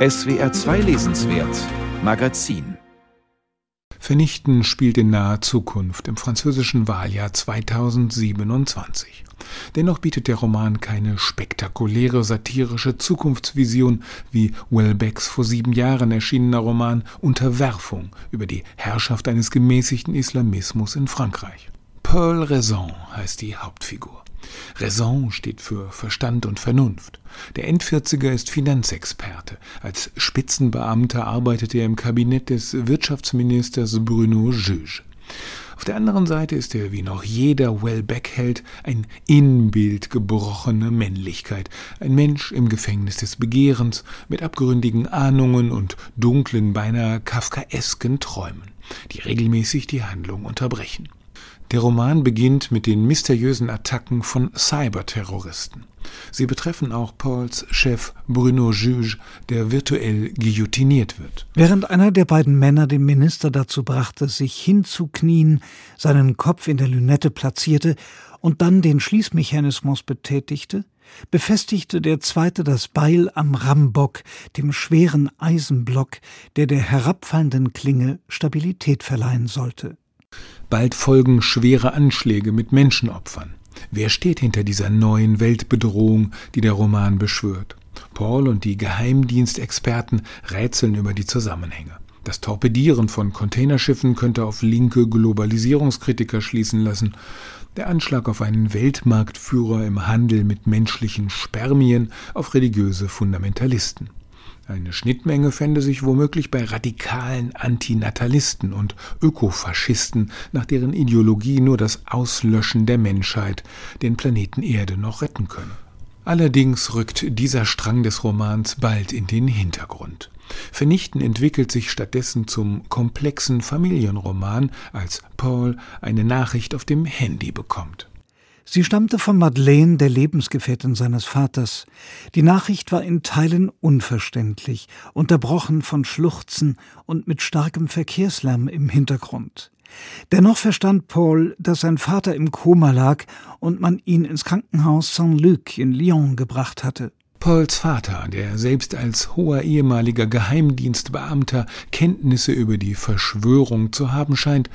SWR2 lesenswert Magazin. Vernichten spielt in naher Zukunft im französischen Wahljahr 2027. Dennoch bietet der Roman keine spektakuläre satirische Zukunftsvision wie Houellebecqs vor 7 Jahren erschienener Roman Unterwerfung über die Herrschaft eines gemäßigten Islamismus in Frankreich. Pearl Raison heißt die Hauptfigur. Raison steht für Verstand und Vernunft. Der Endvierziger ist Finanzexperte. Als Spitzenbeamter arbeitet er im Kabinett des Wirtschaftsministers Bruno Juge. Auf der anderen Seite ist er, wie noch jeder Welbeck-Held, ein Inbild gebrochener Männlichkeit. Ein Mensch im Gefängnis des Begehrens, mit abgründigen Ahnungen und dunklen, beinahe kafkaesken Träumen, die regelmäßig die Handlung unterbrechen. Der Roman beginnt mit den mysteriösen Attacken von Cyberterroristen. Sie betreffen auch Pauls Chef Bruno Juge, der virtuell guillotiniert wird. Während einer der beiden Männer den Minister dazu brachte, sich hinzuknien, seinen Kopf in der Lünette platzierte und dann den Schließmechanismus betätigte, befestigte der zweite das Beil am Rambock, dem schweren Eisenblock, der herabfallenden Klinge Stabilität verleihen sollte. Bald folgen schwere Anschläge mit Menschenopfern. Wer steht hinter dieser neuen Weltbedrohung, die der Roman beschwört? Paul und die Geheimdienstexperten rätseln über die Zusammenhänge. Das Torpedieren von Containerschiffen könnte auf linke Globalisierungskritiker schließen lassen. Der Anschlag auf einen Weltmarktführer im Handel mit menschlichen Spermien auf religiöse Fundamentalisten. Eine Schnittmenge fände sich womöglich bei radikalen Antinatalisten und Ökofaschisten, nach deren Ideologie nur das Auslöschen der Menschheit den Planeten Erde noch retten könne. Allerdings rückt dieser Strang des Romans bald in den Hintergrund. Vernichten entwickelt sich stattdessen zum komplexen Familienroman, als Paul eine Nachricht auf dem Handy bekommt. Sie stammte von Madeleine, der Lebensgefährtin seines Vaters. Die Nachricht war in Teilen unverständlich, unterbrochen von Schluchzen und mit starkem Verkehrslärm im Hintergrund. Dennoch verstand Paul, dass sein Vater im Koma lag und man ihn ins Krankenhaus Saint-Luc in Lyon gebracht hatte. Pauls Vater, der selbst als hoher ehemaliger Geheimdienstbeamter Kenntnisse über die Verschwörung zu haben scheint,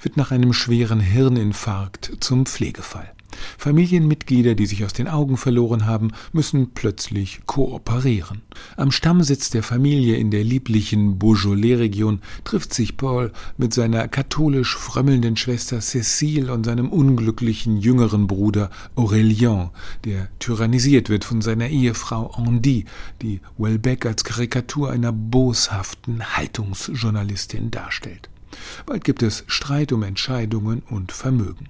wird nach einem schweren Hirninfarkt zum Pflegefall. Familienmitglieder, die sich aus den Augen verloren haben, müssen plötzlich kooperieren. Am Stammsitz der Familie in der lieblichen Beaujolais-Region trifft sich Paul mit seiner katholisch frömmelnden Schwester Cécile und seinem unglücklichen jüngeren Bruder Aurélien, der tyrannisiert wird von seiner Ehefrau Andy, die Welbeck als Karikatur einer boshaften Haltungsjournalistin darstellt. Bald gibt es Streit um Entscheidungen und Vermögen.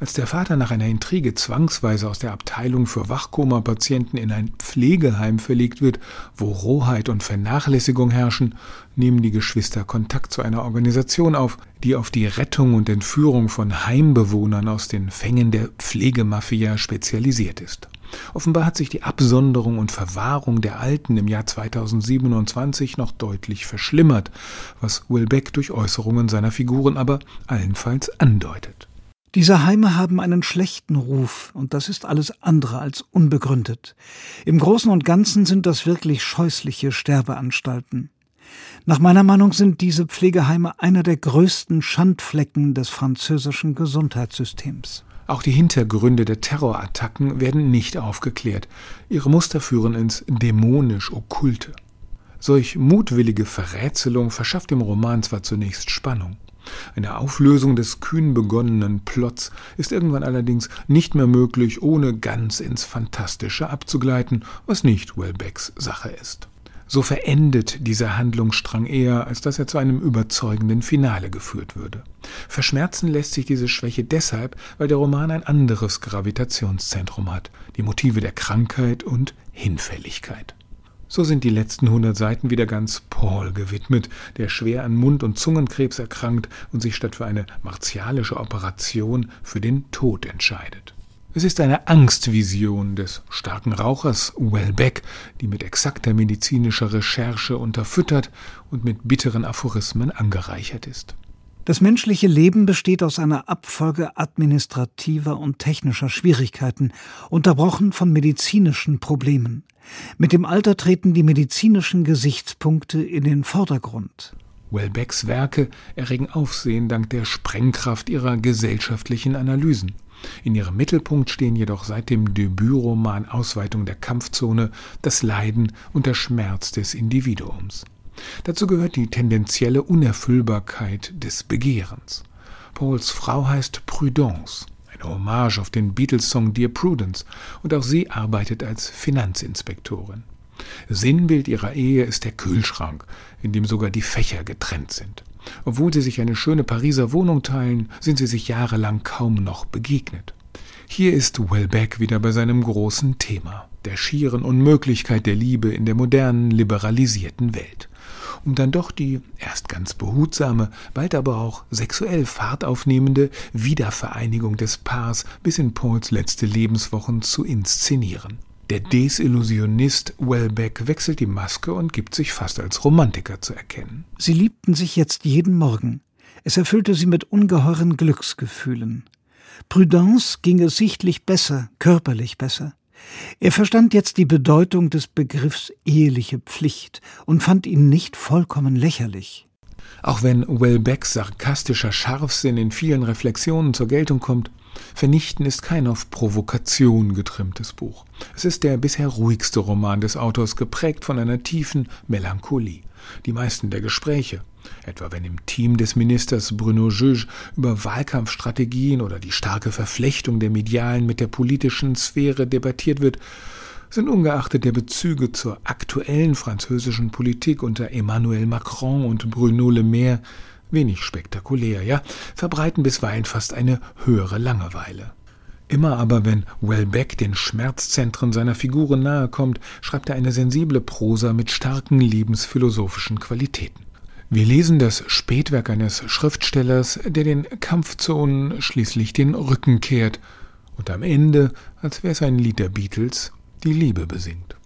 Als der Vater nach einer Intrige zwangsweise aus der Abteilung für Wachkoma-Patienten in ein Pflegeheim verlegt wird, wo Rohheit und Vernachlässigung herrschen, nehmen die Geschwister Kontakt zu einer Organisation auf, die auf die Rettung und Entführung von Heimbewohnern aus den Fängen der Pflegemafia spezialisiert ist. Offenbar hat sich die Absonderung und Verwahrung der Alten im Jahr 2027 noch deutlich verschlimmert, was Houellebecq durch Äußerungen seiner Figuren aber allenfalls andeutet. Diese Heime haben einen schlechten Ruf, und das ist alles andere als unbegründet. Im Großen und Ganzen sind das wirklich scheußliche Sterbeanstalten. Nach meiner Meinung sind diese Pflegeheime einer der größten Schandflecken des französischen Gesundheitssystems. Auch die Hintergründe der Terrorattacken werden nicht aufgeklärt. Ihre Muster führen ins dämonisch-okkulte. Solch mutwillige Verrätselung verschafft dem Roman zwar zunächst Spannung. Eine Auflösung des kühn begonnenen Plots ist irgendwann allerdings nicht mehr möglich, ohne ganz ins Fantastische abzugleiten, was nicht Houellebecqs Sache ist. So verendet dieser Handlungsstrang eher, als dass er zu einem überzeugenden Finale geführt würde. Verschmerzen lässt sich diese Schwäche deshalb, weil der Roman ein anderes Gravitationszentrum hat, die Motive der Krankheit und Hinfälligkeit. So sind die letzten 100 Seiten wieder ganz Paul gewidmet, der schwer an Mund- und Zungenkrebs erkrankt und sich statt für eine martialische Operation für den Tod entscheidet. Es ist eine Angstvision des starken Rauchers Welbeck, die mit exakter medizinischer Recherche unterfüttert und mit bitteren Aphorismen angereichert ist. Das menschliche Leben besteht aus einer Abfolge administrativer und technischer Schwierigkeiten, unterbrochen von medizinischen Problemen. Mit dem Alter treten die medizinischen Gesichtspunkte in den Vordergrund. Welbecks Werke erregen Aufsehen dank der Sprengkraft ihrer gesellschaftlichen Analysen. In ihrem Mittelpunkt stehen jedoch seit dem Debütroman Ausweitung der Kampfzone das Leiden und der Schmerz des Individuums. Dazu gehört die tendenzielle Unerfüllbarkeit des Begehrens. Pauls Frau heißt Prudence, eine Hommage auf den Beatles-Song Dear Prudence, und auch sie arbeitet als Finanzinspektorin. Sinnbild ihrer Ehe ist der Kühlschrank, in dem sogar die Fächer getrennt sind. Obwohl sie sich eine schöne Pariser Wohnung teilen, sind sie sich jahrelang kaum noch begegnet. Hier ist Welbeck wieder bei seinem großen Thema, der schieren Unmöglichkeit der Liebe in der modernen, liberalisierten Welt. Um dann doch die erst ganz behutsame, bald aber auch sexuell Fahrt aufnehmende Wiedervereinigung des Paars bis in Pauls letzte Lebenswochen zu inszenieren. Der Desillusionist Welbeck wechselt die Maske und gibt sich fast als Romantiker zu erkennen. Sie liebten sich jetzt jeden Morgen. Es erfüllte sie mit ungeheuren Glücksgefühlen. Prudence ging es sichtlich besser, körperlich besser. Er verstand jetzt die Bedeutung des Begriffs eheliche Pflicht und fand ihn nicht vollkommen lächerlich. Auch wenn Welbecks sarkastischer Scharfsinn in vielen Reflexionen zur Geltung kommt, Vernichten ist kein auf Provokation getrimmtes Buch. Es ist der bisher ruhigste Roman des Autors, geprägt von einer tiefen Melancholie. Die meisten der Gespräche, etwa wenn im Team des Ministers Bruno Juge über Wahlkampfstrategien oder die starke Verflechtung der medialen mit der politischen Sphäre debattiert wird, sind ungeachtet der Bezüge zur aktuellen französischen Politik unter Emmanuel Macron und Bruno Le Maire wenig spektakulär, ja, verbreiten bisweilen fast eine höhere Langeweile. Immer aber, wenn Welbeck den Schmerzzentren seiner Figuren nahe kommt, schreibt er eine sensible Prosa mit starken lebensphilosophischen Qualitäten. Wir lesen das Spätwerk eines Schriftstellers, der den Kampfzonen schließlich den Rücken kehrt und am Ende, als wäre es ein Lied der Beatles, die Liebe besingt.